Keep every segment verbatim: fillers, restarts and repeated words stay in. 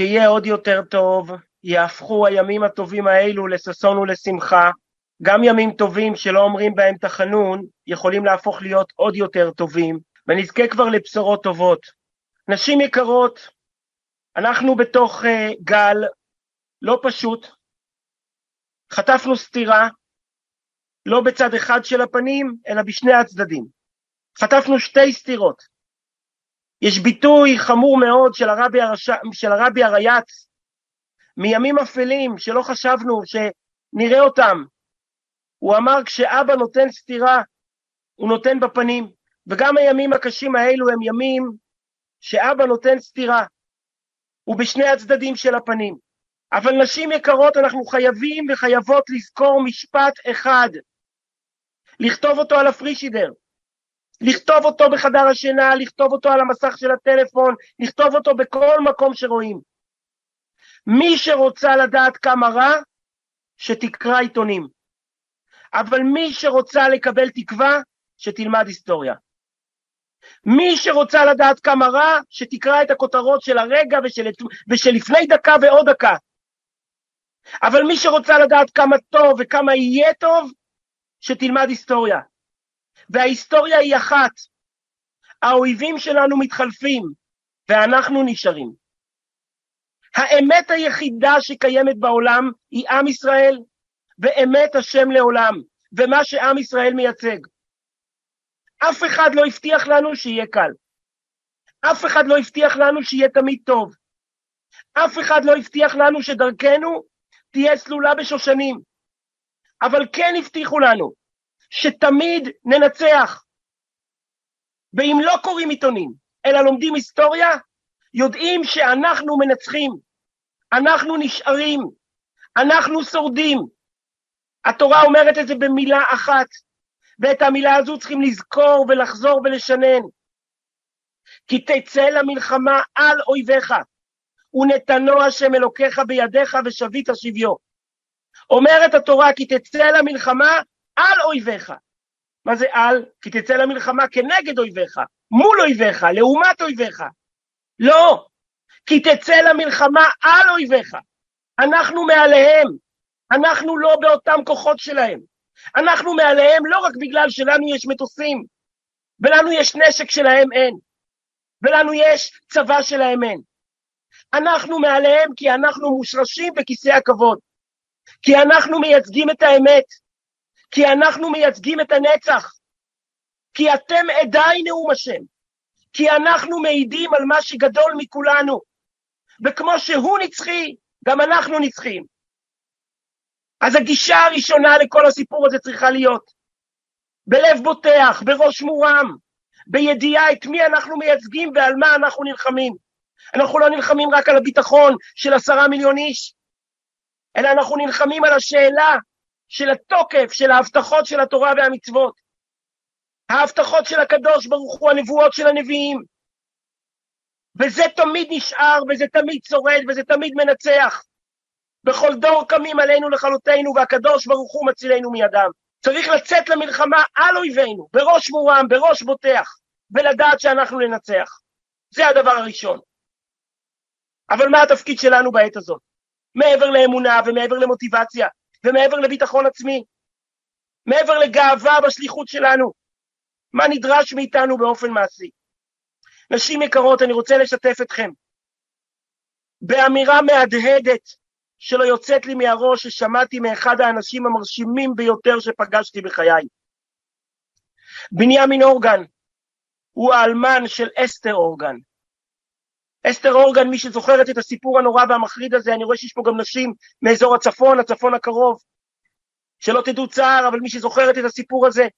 שיהיה עוד יותר טוב, יהפכו הימים הטובים האלו לששון ולשמחה, גם ימים טובים שלא אומרים בהם תחנון, יכולים להפוך להיות עוד יותר טובים, ונזכה כבר לבשורות טובות. נשים יקרות, אנחנו בתוך uh, גל לא פשוט, חטפנו סתירה, לא בצד אחד של הפנים, אלא בשני הצדדים. חטפנו שתי סתירות. יש ביטוי חמור מאוד של הרבי, הרש... של הרבי הרייץ, מימים אפלים שלא חשבנו שנראה אותם. הוא אמר, כשאבא נותן סתירה, הוא נותן בפנים. וגם הימים הקשים האלו הם ימים שאבא נותן סתירה. הוא בשני הצדדים של הפנים. אבל נשים יקרות, אנחנו חייבים וחייבות לזכור משפט אחד. לכתוב אותו על הפרישידר. לכתוב אותו בחדר השינה, לכתוב אותו על המסך של הטלפון, לכתוב אותו בכל מקום שרואים. מי שרוצה לדעת כמה רע, שתקרא עיתונים. אבל מי שרוצה לקבל תקווה, שתלמד היסטוריה. מי שרוצה לדעת כמה רע, שתקרא את הכותרות של הרגע ושל, ושל לפני דקה ועוד דקה. אבל מי שרוצה לדעת כמה טוב וכמה יהיה טוב, שתלמד היסטוריה. וההיסטוריה היא אחת. האויבים שלנו מתחלפים, ואנחנו נשארים. האמת היחידה שקיימת בעולם היא עם ישראל, באמת השם לעולם, ומה שעם ישראל מייצג. אף אחד לא הבטיח לנו שיהיה קל. אף אחד לא הבטיח לנו שיהיה תמיד טוב. אף אחד לא הבטיח לנו שדרכנו תהיה סלולה בשושנים. אבל כן הבטיחו לנו שתמיד ננצח. ואם לא קוראים עיתונים, אלא לומדים היסטוריה, יודעים שאנחנו מנצחים. אנחנו נשארים. אנחנו שורדים. התורה אומרת את זה במילה אחת. ואת המילה הזו צריכים לזכור ולחזור ולשנן. כי תצא למלחמה על אויביך, ונתנו השם אלוקיך בידיך ושבית שביו. אומרת התורה, כי תצא למלחמה על אויביך. מה זה על? כי תצא למלחמה כנגד אויביך, מול אויביך, לעומת אויביך. לא, כי תצא למלחמה על אויביך. אנחנו מעליהם, אנחנו לא באותם כוחות שלהם. אנחנו מעליהם לא רק בגלל שלנו יש מטוסים, ולנו יש נשק שלהם אין, ולנו יש צבא שלהם אין. אנחנו מעליהם כי אנחנו מושרשים בכיסא הכבוד, כי אנחנו מייצגים את האמת, כי אנחנו מייצגים את הנצח, כי אתם עדיין נאום השם, כי אנחנו מעידים על מה שגדול מכולנו, וכמו שהוא נצחי, גם אנחנו נצחים. אז הגישה הראשונה לכל הסיפור הזה צריכה להיות בלב בוטח, בראש מורם, בידיעה את מי אנחנו מייצגים ועל מה אנחנו נלחמים. אנחנו לא נלחמים רק על הביטחון של עשרה מיליון איש, אלא אנחנו נלחמים על השאלה של התוקף, של ההבטחות של התורה והמצוות. ההבטחות של הקדוש ברוך הוא, הנבואות של הנביאים. וזה תמיד נשאר, וזה תמיד שורד, וזה תמיד מנצח. בכל דור קמים עלינו לכלותנו, והקדוש ברוך הוא מצילנו מידם. צריך לצאת למלחמה על אויבינו, בראש מורם, בראש בוטח, ולדעת שאנחנו ננצח. זה הדבר הראשון. אבל מה התפקיד שלנו בעת הזאת? מעבר לאמונה, ומעבר למוטיבציה, ומעבר לביטחון עצמי, מעבר לגאווה בשליחות שלנו, מה נדרש מאיתנו באופן מעשי? נשים יקרות, אני רוצה לשתף אתכם באמירה מהדהדת, שלא יוצאת לי מהראש, ששמעתי מאחד האנשים המרשימים ביותר שפגשתי בחיי. בנימין אורגן, הוא האלמן של אסתר אורגן. אסתר אורגן, מי שזוכרת את הסיפור הנורא והמחריד הזה, אני רואה שיש פה גם נשים מאזור הצפון, הצפון הקרוב, שלא תדעו צער, אבל מי שזוכרת את הסיפור הזה,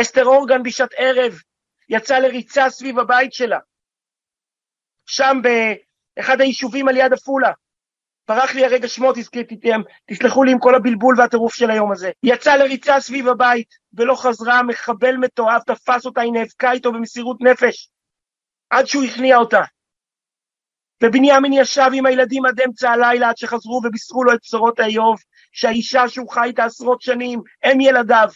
אסתר אורגן בשעת ערב, יצא לריצה סביב הבית שלה, שם באחד היישובים על יד אפולה, פרח לי הרגע שמות, תסלחו לי עם כל הבלבול והטירוף של היום הזה. יצאה לריצה סביב הבית, ולא חזרה, מחבל מתועב, תפס אותה, היא נאבקה איתו במסירות נפש, עד שהוא הכניע אותה. ובנימין ישב עם הילדים עד אמצע הלילה, עד שחזרו ובישרו לו את בשורות האיוב, שהאישה שהוא חי איתה עשרות שנים, הם ילדיו.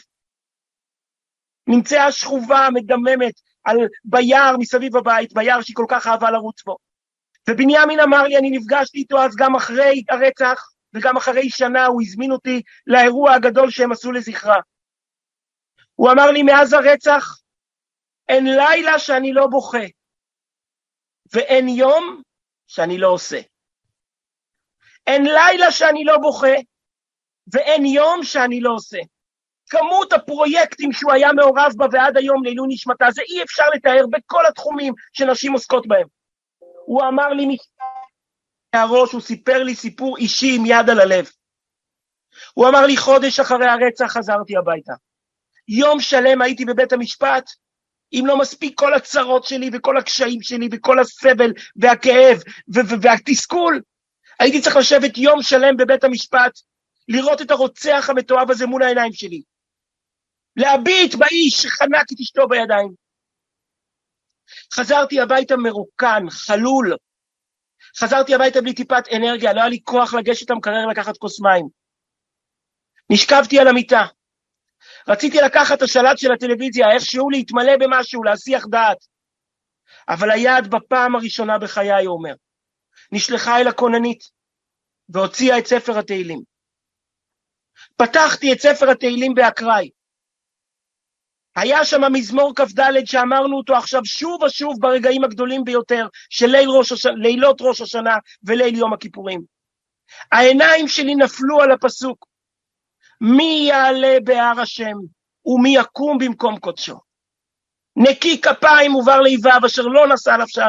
נמצאה שכובה מדממת, על ביער מסביב הבית, ביער שהיא כל כך אהבה לרוץ בו. ובנימין אמר לי, אני נפגשתי איתו אז גם אחרי הרצח, וגם אחרי שנה הוא הזמין אותי לאירוע הגדול שהם עשו לזכרה. הוא אמר לי, מאז הרצח, אין לילה שאני לא בוכה, ואין יום שאני לא עושה. אין לילה שאני לא בוכה, ואין יום שאני לא עושה. כמות הפרויקטים שהוא היה מעורב בה ועד היום לעילוי נשמתה, זה אי אפשר לתאר בכל התחומים שנשים עוסקות בהם. הוא אמר לי מהראש, הוא סיפר לי סיפור אישי עם יד על הלב. הוא אמר לי, חודש אחרי הרצח חזרתי הביתה. יום שלם הייתי בבית המשפט, אם לא מספיק כל הצרות שלי וכל הקשיים שלי וכל הסבל והכאב והתסכול, הייתי צריך לשבת יום שלם בבית המשפט, לראות את הרוצח המתועב הזה מול העיניים שלי. להביט באיש שחנק את אשתו בידיים. חזרתי הביתה מרוקן, חלול. חזרתי הביתה בלי טיפת אנרגיה, לא היה לי כוח לגשת למקרר לקחת כוס מים. נשכבתי על המיטה. רציתי לקחת את השלט של הטלוויזיה, איכשהו להתמלא במשהו, להסיח דעת. אבל היד בפעם הראשונה בחיי, הוא אומר, נשלחה אל הכוננית, והוציאה את ספר התהילים. פתחתי את ספר התהילים באקראי. היה שם מזמור כ"ד שאמרנו אותו עכשיו שוב ושוב ברגעים הגדולים ביותר, של ליל ראש השנה, לילות ראש השנה וליל יום הכיפורים. העיניים שלי נפלו על הפסוק, מי יעלה בהר השם ומי יקום במקום קודשו. נקי כפיים ובר לבב אשר לא נשא נפשו.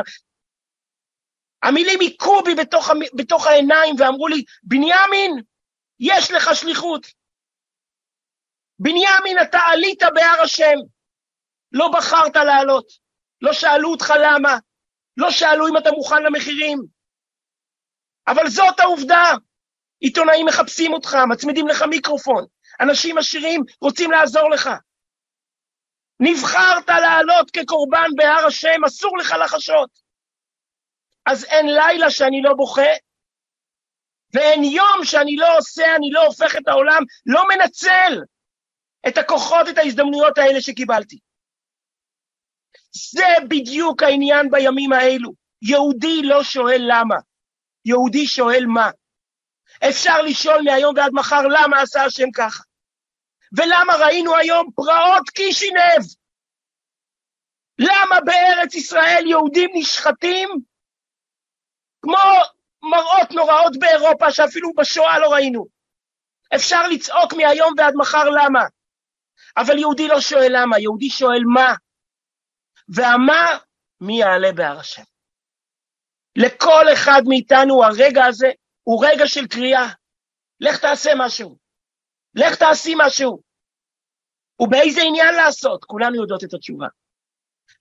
המילים היכו בי בתוך, בתוך העיניים ואמרו לי, בנימין, יש לך שליחות. בנימין, אתה עלית בהר השם. לא בחרת לעלות. לא שאלו אותך למה. לא שאלו אם אתה מוכן למחירים. אבל זאת העובדה. עיתונאים מחפשים אותך, מצמידים לך מיקרופון. אנשים עשירים רוצים לעזור לך. נבחרת לעלות כקורבן בהר השם, אסור לך לחשות. אז אין לילה שאני לא בוכה, ואין יום שאני לא עושה, אני לא הופך את העולם, לא מנצל את הכוחות, את ההזדמנויות האלה שקיבלתי. זה בדיוק העניין בימים האלו. יהודי לא שואל למה, יהודי שואל מה. אפשר לשאול מהיום ועד מחר, למה עשה השם ככה? ולמה ראינו היום פרעות קישינב? למה בארץ ישראל יהודים נשחטים? כמו מראות נוראות באירופה שאפילו בשואה לא ראינו. אפשר לצעוק מהיום ועד מחר למה, אבל יהודי לא שואל למה, יהודי שואל מה. והמה, מי יעלה בהר השם. לכל אחד מאיתנו הרגע הזה הוא רגע של קריאה, לך תעשה משהו, לך תעשי משהו. ובאיזה עניין לעשות? כולנו יודעות את התשובה.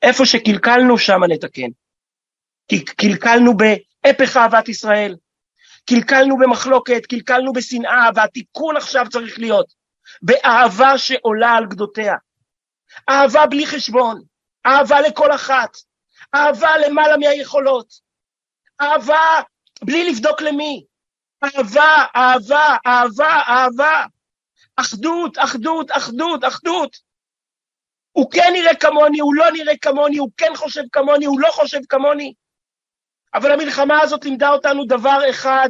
איפה שקלקלנו שם נתקן. קלקלנו בהפך אהבת ישראל, קלקלנו במחלוקת, קלקלנו בשנאה, והתיקון עכשיו צריך להיות באהבה שעולה על גדותיה. אהבה בלי חשבון, אהבה לכל אחת, אהבה למעלה מהיכולות, אהבה בלי לבדוק למי, אהבה, אהבה, אהבה, אהבה, אחדות, אחדות, אחדות, אחדות. הוא כן נראה כמוני, הוא לא נראה כמוני, הוא כן חושב כמוני, הוא לא חושב כמוני. אבל המלחמה הזאת לימדה אותנו דבר אחד,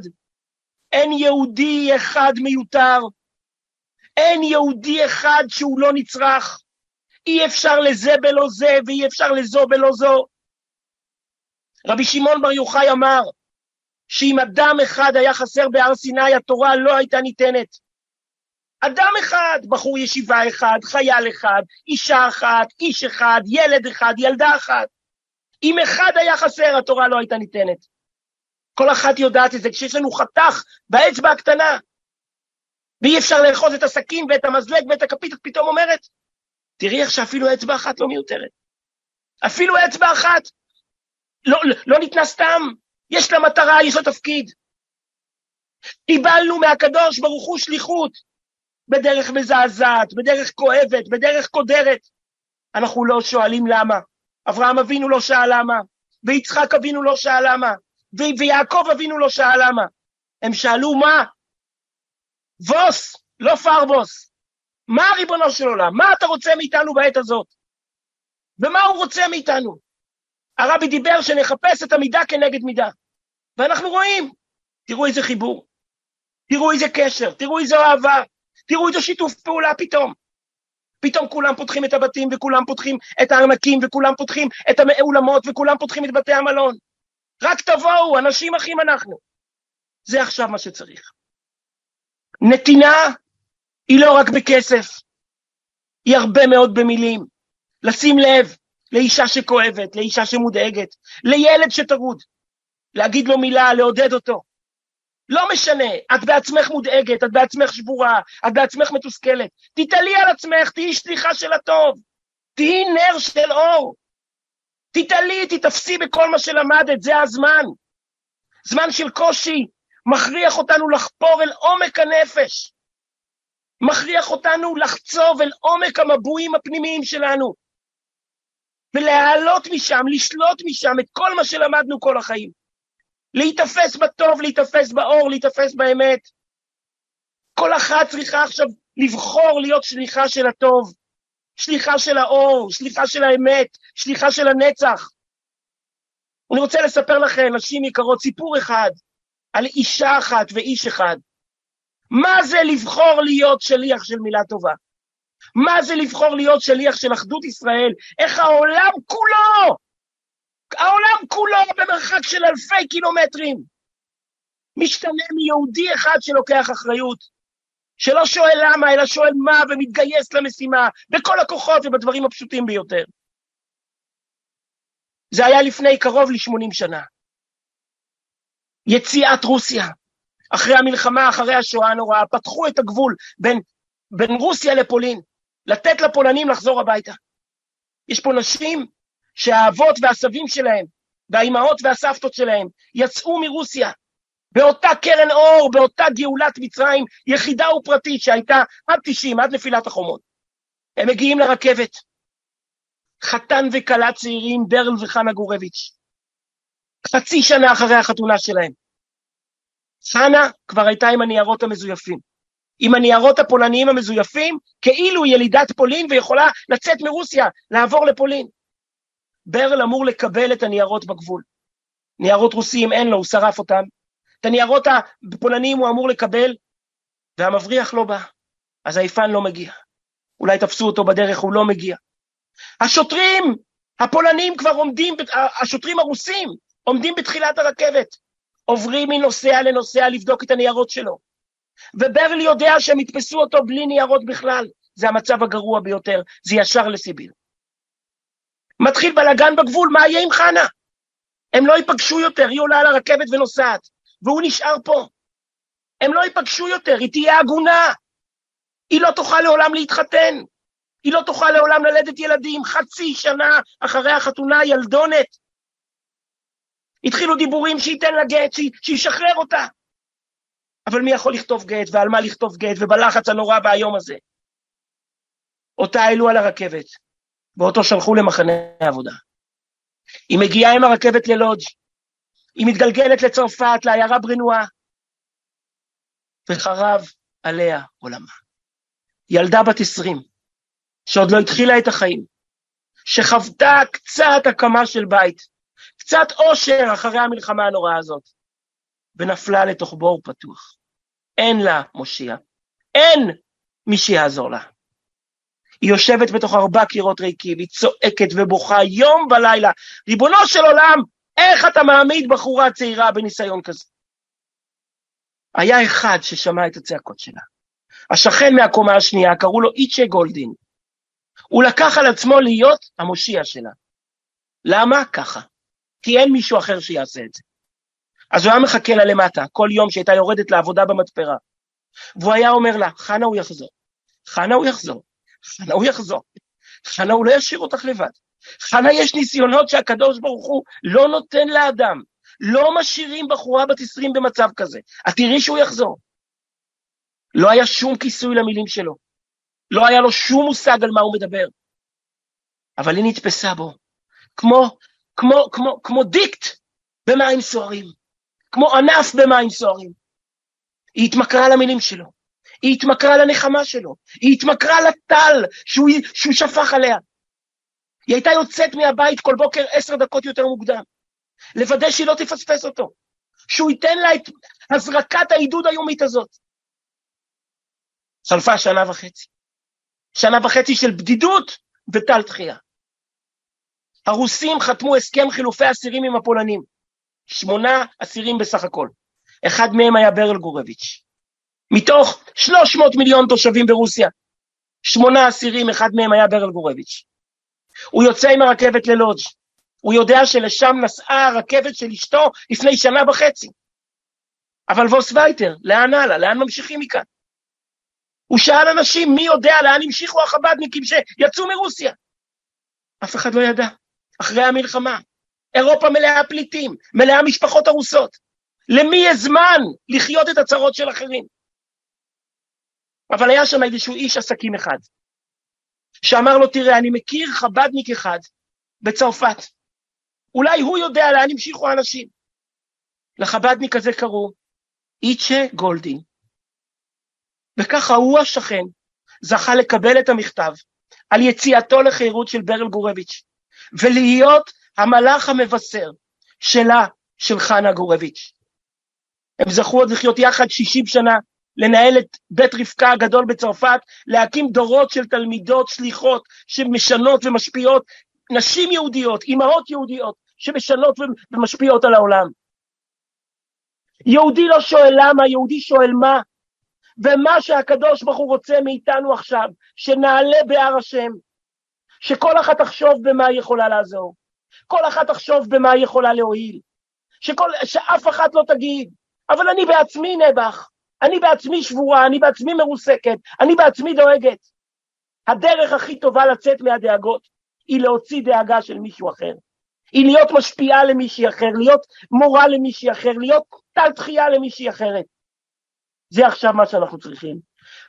אין יהודי אחד מיותר, אין יהודי אחד שהוא לא נצרך, אי אפשר לזה בלא זה, ואי אפשר לזו בלא זו. רבי שמעון בר יוחאי אמר, שאם אדם אחד היה חסר בהר סיני, התורה לא הייתה ניתנת. אדם אחד, בחור ישיבה אחד, חייל אחד, אישה אחת, איש אחד, ילד אחד, ילדה אחת. אם אחד היה חסר, התורה לא הייתה ניתנת. כל אחת יודעת את זה, כשיש לנו חתך באצבע הקטנה, ואי אפשר לאחוז את הסכין ואת המזלג ואת הכפית, את פתאום אומרת, תראי איך שאפילו אצבע אחת לא מיותרת. אפילו אצבע אחת לא, לא, לא ניתנה סתם, יש לה מטרה, יש לה תפקיד. קיבלנו מהקדוש ברוך הוא שליחות, בדרך מזעזעת, בדרך כואבת, בדרך קודרת. אנחנו לא שואלים למה. אברהם אבינו לא שאל למה, ויצחק אבינו לא שאל למה, ויעקב אבינו לא שאל למה. הם שאלו מה? ווס, לא פרבוס. מה הריבונו של עולם? מה אתה רוצה מאיתנו בעת הזאת? ומה הוא רוצה מאיתנו? הרבי דיבר שנחפש את המידה כנגד מידה. ואנחנו רואים, תראו איזה חיבור, תראו איזה קשר, תראו איזה אהבה, תראו איזה שיתוף פעולה פתאום. פתאום כולם פותחים את הבתים, וכולם פותחים את הארנקים, וכולם פותחים את האולמות, וכולם פותחים את בתי המלון. רק תבואו, אנשים אחים אנחנו. זה עכשיו מה שצריך. נתינה היא לא רק בכסף, היא הרבה מאוד במילים. לשים לב לאישה שכואבת, לאישה שמודאגת, לילד שטרוד, להגיד לו מילה, לעודד אותו. לא משנה, את בעצמך מודאגת, את בעצמך שבורה, את בעצמך מתוסכלת. תתעלי על עצמך, תהי שליחה של הטוב, תהי נר של אור. תתעלי, תתפסי בכל מה שלמדת, זה הזמן. זמן של קושי, מכריח אותנו לחפור אל עומק הנפש. מכריח אותנו לחצוב אל עומק המבואים הפנימיים שלנו. ולהעלות משם, לשלוט משם את כל מה שלמדנו כל החיים. להתאפס בטוב, להתאפס באור, להתאפס באמת. כל אחת צריכה עכשיו לבחור להיות שליחה של הטוב, שליחה של האור, שליחה של האמת, שליחה של הנצח. אני רוצה לספר לכם, נשים יקרות, סיפור אחד, על אישה אחת ואיש אחד. מה זה לבחור להיות שליח של מילה טובה? מה זה לבחור להיות שליח של אחדות ישראל? איך העולם כולו, העולם כולו במרחק של אלפי קילומטרים, משתנה מיהודי אחד שלוקח אחריות, שלא שואל למה, אלא שואל מה, ומתגייס למשימה, בכל הכוחות ובדברים הפשוטים ביותר. זה היה לפני קרוב ל-שמונים שנה. יציאת רוסיה, אחרי המלחמה, אחרי השואה הנוראה, פתחו את הגבול בין, בין רוסיה לפולין, לתת לפולנים לחזור הביתה. יש פה נשים שהאבות והסבים שלהם, והאימהות והסבתות שלהם, יצאו מרוסיה, באותה קרן אור, באותה גאולת מצרים, יחידה ופרטית שהייתה עד תשעים, עד נפילת החומות. הם מגיעים לרכבת, חתן וכלה צעירים, ברל וחנה גורביץ'. חצי שנה אחרי החתונה שלהם. חנה כבר הייתה עם הניירות המזויפים, עם הניירות הפולניים המזויפים, כאילו ילידת פולין ויכולה לצאת מרוסיה, לעבור לפולין. ברל אמור לקבל את הניירות בגבול. ניירות רוסיים אין לו, הוא שרף אותם. את הניירות הפולניים הוא אמור לקבל, והמבריח לא בא, אז האיפן לא מגיע. אולי תפסו אותו בדרך, הוא לא מגיע. השוטרים, הפולנים כבר עומדים, השוטרים הרוסים, עומדים בתחילת הרכבת, עוברים מנוסע לנוסע לבדוק את הניירות שלו. וברל יודע שהם יתפסו אותו בלי ניירות בכלל. זה המצב הגרוע ביותר, זה ישר לסיביר. מתחיל בלגן בגבול, מה יהיה עם חנה? הם לא ייפגשו יותר, היא עולה על הרכבת ונוסעת, והוא נשאר פה. הם לא ייפגשו יותר, היא תהיה עגונה. היא לא תוכל לעולם להתחתן. היא לא תוכל לעולם ללדת ילדים. חצי שנה אחרי החתונה ילדונת. התחילו דיבורים שייתן לה גט, שישחרר אותה. אבל מי יכול לכתוב גט, ועל מה לכתוב גט, ובלחץ הנורא והיום הזה. אותה העלו על הרכבת, ואותו שלחו למחנה העבודה. היא מגיעה עם הרכבת ללודג', היא מתגלגלת לצרפת, לעיירה ברינואה, וחרב עליה עולמה. ילדה בת עשרים, שעוד לא התחילה את החיים, שחוותה קצת הקמה של בית, קצת אושר אחרי המלחמה הנוראה הזאת, ונפלה לתוך בור פתוח. אין לה מושיע, אין מי שיעזור לה. היא יושבת בתוך ארבע קירות ריקים, היא צועקת ובוכה יום ולילה. ריבונו של עולם, איך אתה מעמיד בחורה צעירה בניסיון כזה? היה אחד ששמע את הצעקות שלה. השכן מהקומה השנייה, קראו לו איצ'ה גולדין. הוא לקח על עצמו להיות המושיע שלה. למה? ככה. כי אין מישהו אחר שיעשה את זה. אז הוא היה מחכה לה למטה, כל יום שהייתה יורדת לעבודה במתפרה. והוא היה אומר לה, חנה הוא יחזור, חנה הוא יחזור, חנה הוא יחזור, חנה הוא לא ישאיר אותך לבד. חנה יש ניסיונות שהקדוש ברוך הוא לא נותן לאדם, לא משאירים בחורה בת עשרים במצב כזה, את תראי שהוא יחזור. לא היה שום כיסוי למילים שלו, לא היה לו שום מושג על מה הוא מדבר, אבל היא נתפסה בו, כמו... כמו, כמו, כמו דיקט במים סוערים, כמו ענף במים סוערים. היא התמכרה למילים שלו, היא התמכרה לנחמה שלו, היא התמכרה לטל שהוא, שהוא שפך עליה. היא הייתה יוצאת מהבית כל בוקר עשר דקות יותר מוקדם, לוודא שהיא לא תפספס אותו, שהוא ייתן לה את הזרקת העידוד היומית הזאת. חלפה שנה וחצי. שנה וחצי של בדידות וטל תחייה. הרוסים חתמו הסכם חילופי אסירים עם הפולנים. שמונה אסירים בסך הכל. אחד מהם היה ברל גורביץ'. מתוך שלוש מאות מיליון תושבים ברוסיה, שמונה אסירים, אחד מהם היה ברל גורביץ'. הוא יוצא עם הרכבת ללודג'. הוא יודע שלשם נסעה הרכבת של אשתו לפני שנה וחצי. אבל ווס וייטר, לאן הלאה? לאן ממשיכים מכאן? הוא שאל אנשים, מי יודע לאן המשיכו החבדניקים שיצאו מרוסיה? אף אחד לא ידע. אחרי המלחמה, אירופה מלאה פליטים, מלאה משפחות הרוסות. למי יש זמן לחיות את הצרות של אחרים? אבל היה שם איזשהו איש עסקים אחד, שאמר לו, תראה, אני מכיר חבדניק אחד בצרפת. אולי הוא יודע לאן המשיכו האנשים. לחבדניק הזה קראו איצ'ה גולדין. וככה הוא השכן זכה לקבל את המכתב על יציאתו לחירות של ברל גורביץ', ולהיות המלאך המבשר שלה, של חנה גורביץ'. הם זכו עוד לחיות יחד שישים שנה, לנהל את בית רבקה הגדול בצרפת, להקים דורות של תלמידות שליחות שמשנות ומשפיעות, נשים יהודיות, אמהות יהודיות, שמשנות ומשפיעות על העולם. יהודי לא שואל למה, יהודי שואל מה, ומה שהקדוש ברוך הוא רוצה מאיתנו עכשיו, שנעלה בהר השם, שכל אחת תחשוב במה היא יכולה לעזור, כל אחת תחשוב במה היא יכולה להועיל, שכל, שאף אחת לא תגיד, אבל אני בעצמי נבח, אני בעצמי שבורה, אני בעצמי מרוסקת, אני בעצמי דואגת. הדרך הכי טובה לצאת מהדאגות, היא להוציא דאגה של מישהו אחר. היא להיות משפיעה למישהי אחר, להיות מורה למישהי אחר, להיות תל תחייה למישהי אחרת. זה עכשיו מה שאנחנו צריכים.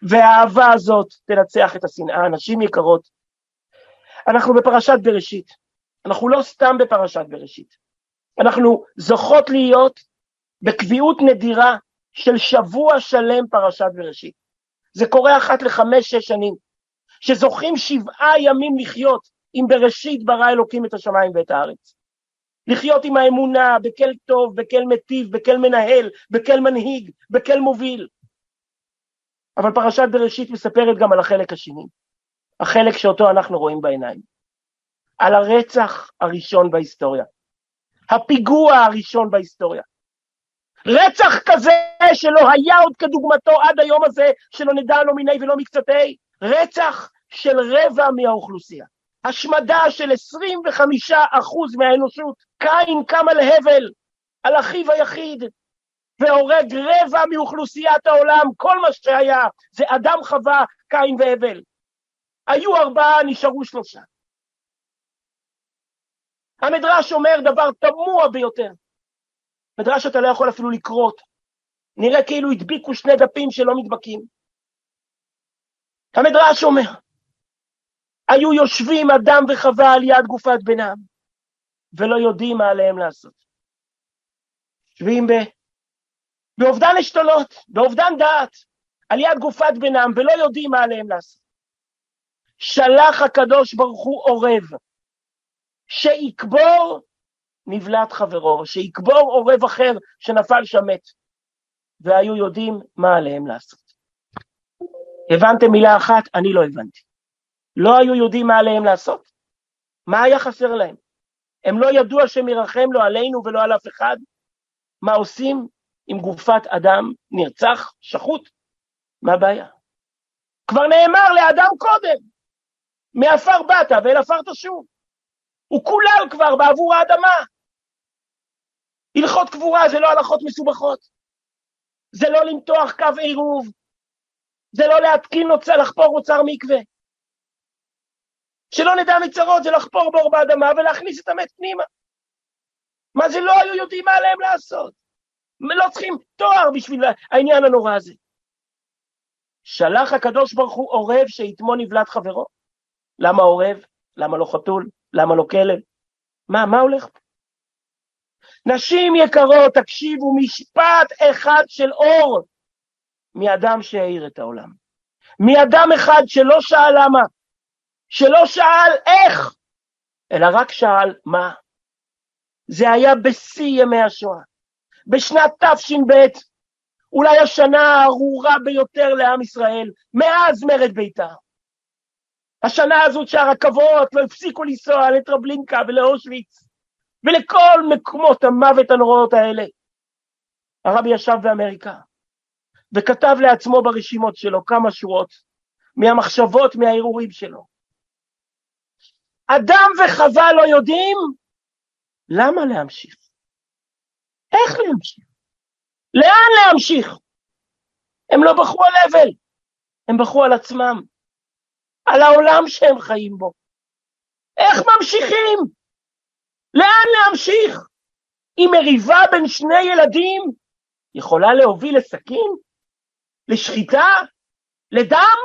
והאהבה הזאת תנצח את השנאה, אנשים יקרות. אנחנו בפרשת בראשית. אנחנו לא סתם בפרשת בראשית. אנחנו זוכות להיות בקביעות נדירה, של שבוע שלם פרשת בראשית. זה קורה אחת לחמש, שש שנים, שזוכים שבעה ימים לחיות עם בראשית ברא אלוקים את השמיים ואת הארץ. לחיות עם האמונה, בכל טוב, בכל מטיב, בכל מנהל, בכל מנהיג, בכל מוביל. אבל פרשת בראשית מספרת גם על החלק השני, החלק שאותו אנחנו רואים בעיניים. על הרצח הראשון בהיסטוריה. הפיגוע הראשון בהיסטוריה. רצח כזה שלא היה עוד כדוגמתו עד היום הזה, שלא נדע לא מיני ולא מקצתי, רצח של רבע מהאוכלוסייה, השמדה של עשרים וחמישה אחוז מהאנושות, קין קם על הבל, על אחיו היחיד, והורג רבע מאוכלוסיית העולם, כל מה שהיה, זה אדם חווה, קין והבל. היו ארבעה, נשארו שלושה. המדרש אומר דבר תמוה ביותר, מדרש שאתה לא יכול אפילו לקרוא אותה. נראה כאילו הדביקו שני דפים שלא מדבקים. המדרש אומר, היו יושבים אדם וחווה על יד גופת בינם, ולא יודעים מה עליהם לעשות. יושבים ב... באובדן השתולות, באובדן דעת, על יד גופת בינם, ולא יודעים מה עליהם לעשות. שלח הקדוש ברוך הוא עורב, שיקבור, נבלת חברו, שיקבור עורב אחר שנפל שמת, והיו יודעים מה עליהם לעשות. הבנתם מילה אחת? אני לא הבנתי. לא היו יודעים מה עליהם לעשות? מה היה חסר להם? הם לא ידוע שמרחם לא עלינו ולא על אף אחד? מה עושים עם גופת אדם נרצח, שחוט? מה הבעיה? כבר נאמר לאדם קודם, מאפר באת ואל אפר תשוב. הוא כולל כבר בעבור האדמה. הלכות קבורה זה לא הלכות מסובכות. זה לא למתוח קו עירוב. זה לא להתקין נוצר, לחפור אוצר מקווה. שלא נדע מצרות זה לחפור בור באדמה ולהכניס את המת פנימה. מה זה לא היו יודעים מה עליהם לעשות. לא צריכים תואר בשביל העניין הנורא הזה. שלח הקדוש ברוך הוא עורב שיתמו נבלת חברו. למה עורב? למה לא חתול? למה לא כלב? מה, מה הולך פה? נשים יקרות, תקשיבו, משפט אחד של אור, מאדם שהאיר את העולם. מאדם אחד שלא שאל למה, שלא שאל איך, אלא רק שאל מה. זה היה בשיא ימי השואה. בשנת תש"ב, אולי השנה הארורה ביותר לעם ישראל, מאז מרד בית"ר. השנה הזאת שהרכבות לא הפסיקו לנסוע לטרבלינקה ולאושוויץ, ולכל מקומות המוות הנוראות האלה. הרבי ישב באמריקה, וכתב לעצמו ברשימות שלו כמה שורות, מהמחשבות, מהאירועים שלו. אדם וחווה לא יודעים, למה להמשיך? איך להמשיך? לאן להמשיך? הם לא בחרו על אבל, הם בחרו על עצמם, על העולם שהם חיים בו. איך ממשיכים? לאן להמשיך? אם מריבה בין שני ילדים יכולה להוביל לסכין? לשחיטה? לדם?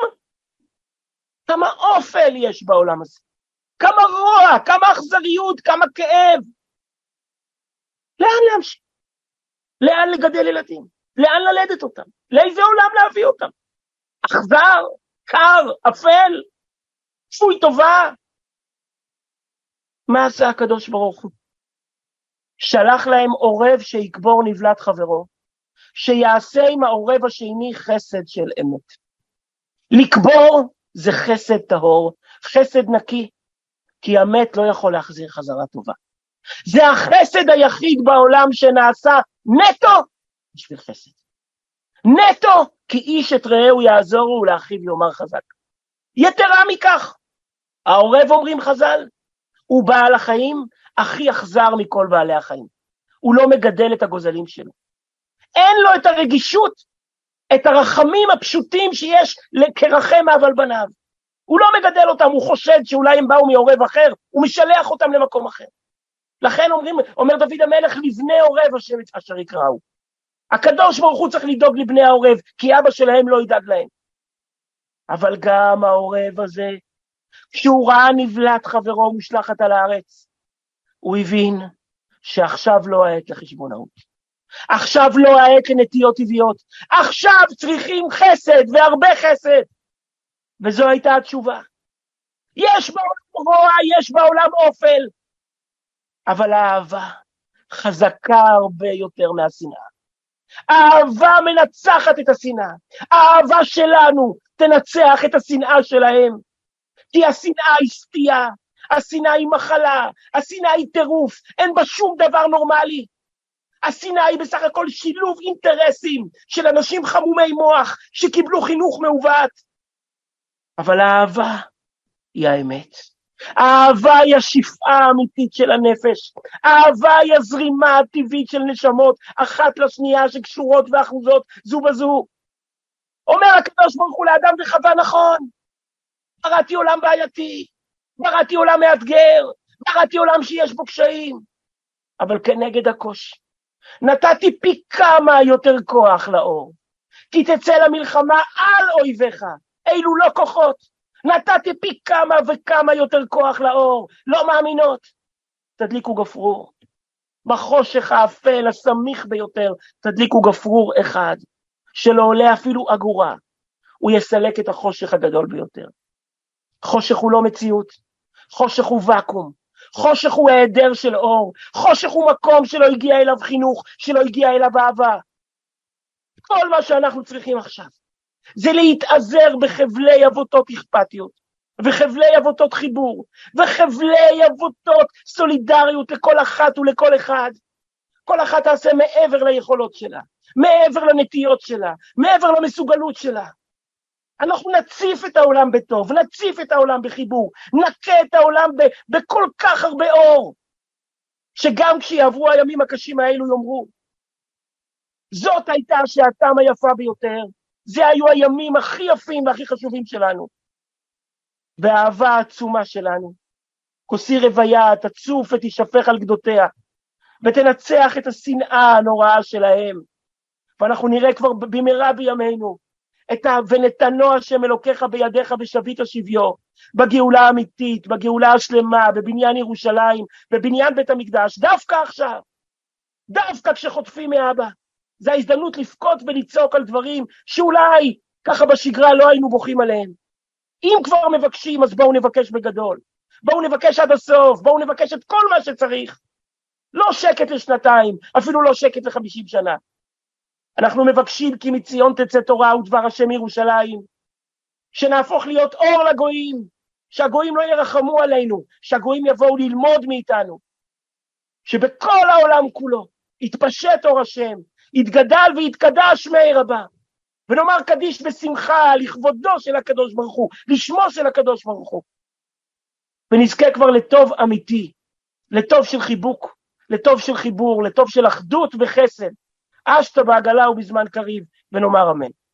כמה אופל יש בעולם הזה? כמה רוע, כמה אכזריות, כמה כאב. לאן להמשיך? לאן לגדל ילדים? לאן ללדת אותם? לאיזה עולם להביא אותם? אכזר, קר, אפל, שפוי טובה. מה עשה הקדוש ברוך הוא? שלח להם עורב שיקבור נבלת חברו, שיעשה עם העורב השני חסד של אמת. לקבור זה חסד טהור, חסד נקי, כי המת לא יכול להחזיר חזרה טובה. זה החסד היחיד בעולם שנעשה נטו בשביל חסד. נטו כי איש את רעהו יעזורו ולאחיו יאמר חזק. יתרה מכך, העורב אומרים חז"ל, הוא בעל החיים הכי אכזר מכל בעלי החיים. הוא לא מגדל את הגוזלים שלו. אין לו את הרגישות, את הרחמים הפשוטים שיש כרחם אב על בניו. הוא לא מגדל אותם, הוא חושד שאולי הם באו מעורב אחר, הוא משלח אותם למקום אחר. לכן אומרים, אומר דוד המלך, לבני עורב אשר יקראו. הקדוש ברוך הוא צריך לדאוג לבני העורב, כי אבא שלהם לא ידאג להם. אבל גם העורב הזה, כשהוא ראה נבלת חברו מושלחת על הארץ, הוא הבין שעכשיו לא העת לחשבונאות. עכשיו לא העת לנטיות טבעיות. עכשיו צריכים חסד והרבה חסד. וזו הייתה התשובה. יש בעולם רוע, יש בעולם אופל, אבל האהבה חזקה הרבה יותר מהשנאה. האהבה מנצחת את השנאה. האהבה שלנו תנצח את השנאה שלהם. כי השנאה היא סטייה, השנאה היא מחלה, השנאה היא טירוף, אין בה שום דבר נורמלי. השנאה היא בסך הכל שילוב אינטרסים של אנשים חמומי מוח שקיבלו חינוך מעוות. אבל האהבה היא האמת. האהבה היא השפעה האמיתית של הנפש. האהבה היא הזרימה הטבעית של נשמות, אחת לשנייה שקשורות ואחוזות זו בזו. אומר הקדוש ברוך הוא לאדם וחווה, נכון, בראתי עולם בעייתי, בראתי עולם מאתגר, בראתי עולם שיש בו קשיים, אבל כנגד הקושי נתתי פי כמה יותר כוח לאור, כי תצא למלחמה על אויביך, אילו לא כוחות. נתתי פי כמה וכמה יותר כוח לאור. לא מאמינות, תדליקו גפרור. בחושך האפל הסמיך ביותר, תדליקו גפרור אחד, שלא עולה אפילו אגורה. הוא יסלק את החושך הגדול ביותר. חושך הוא לא מציאות, חושך הוא וקום, חושך הוא העדר של אור, חושך הוא מקום שלא הגיע אליו חינוך, שלא הגיע אליו אהבה. כל מה שאנחנו צריכים עכשיו, זה להתעזר בחבלי אבותות אכפתיות, וחבלי אבותות חיבור, וחבלי אבותות סולידריות לכל אחת ולכל אחד. כל אחת תעשה מעבר ליכולות שלה, מעבר לנטיות שלה, מעבר למסוגלות שלה. אנחנו נציף את העולם בטוב, נציף את העולם בחיבור, נקה את העולם ב- בכל כך הרבה אור, שגם כשיעברו הימים הקשים האלו יאמרו, זאת הייתה שעתם היפה ביותר, זה היו הימים הכי יפים והכי חשובים שלנו. והאהבה העצומה שלנו, כוסי רוויה, תצוף ותשפך על גדותיה, ותנצח את השנאה הנוראה שלהם. ואנחנו נראה כבר במהרה בימינו, את ה... ונתנו השם אלוקיך בידיך בשבית השביו, בגאולה האמיתית, בגאולה השלמה, בבניין ירושלים, בבניין בית המקדש, דווקא עכשיו, דווקא כשחוטפים מאבא. זו ההזדמנות לפקוט ולצעוק על דברים שאולי ככה בשגרה לא היינו בוכים עליהם. אם כבר מבקשים, אז בואו נבקש בגדול. בואו נבקש עד הסוף, בואו נבקש את כל מה שצריך. לא שקט לשנתיים, אפילו לא שקט לחמישים שנה. אנחנו מבקשים כי מציון תצא תורה ודבר השם מירושלים, שנהפוך להיות אור לגויים, שהגויים לא ירחמו עלינו, שהגויים יבואו ללמוד מאיתנו, שבכל העולם כולו יתפשט אור השם, יתגדל ויתקדש שמי רבה, ונאמר קדיש בשמחה לכבודו של הקדוש ברוך הוא, לשמו של הקדוש ברוך הוא, ונזכה כבר לטוב אמיתי, לטוב של חיבוק, לטוב של חיבור, לטוב של אחדות וחסד, אשת בעגלה ובזמן קריב, ונאמר אמן.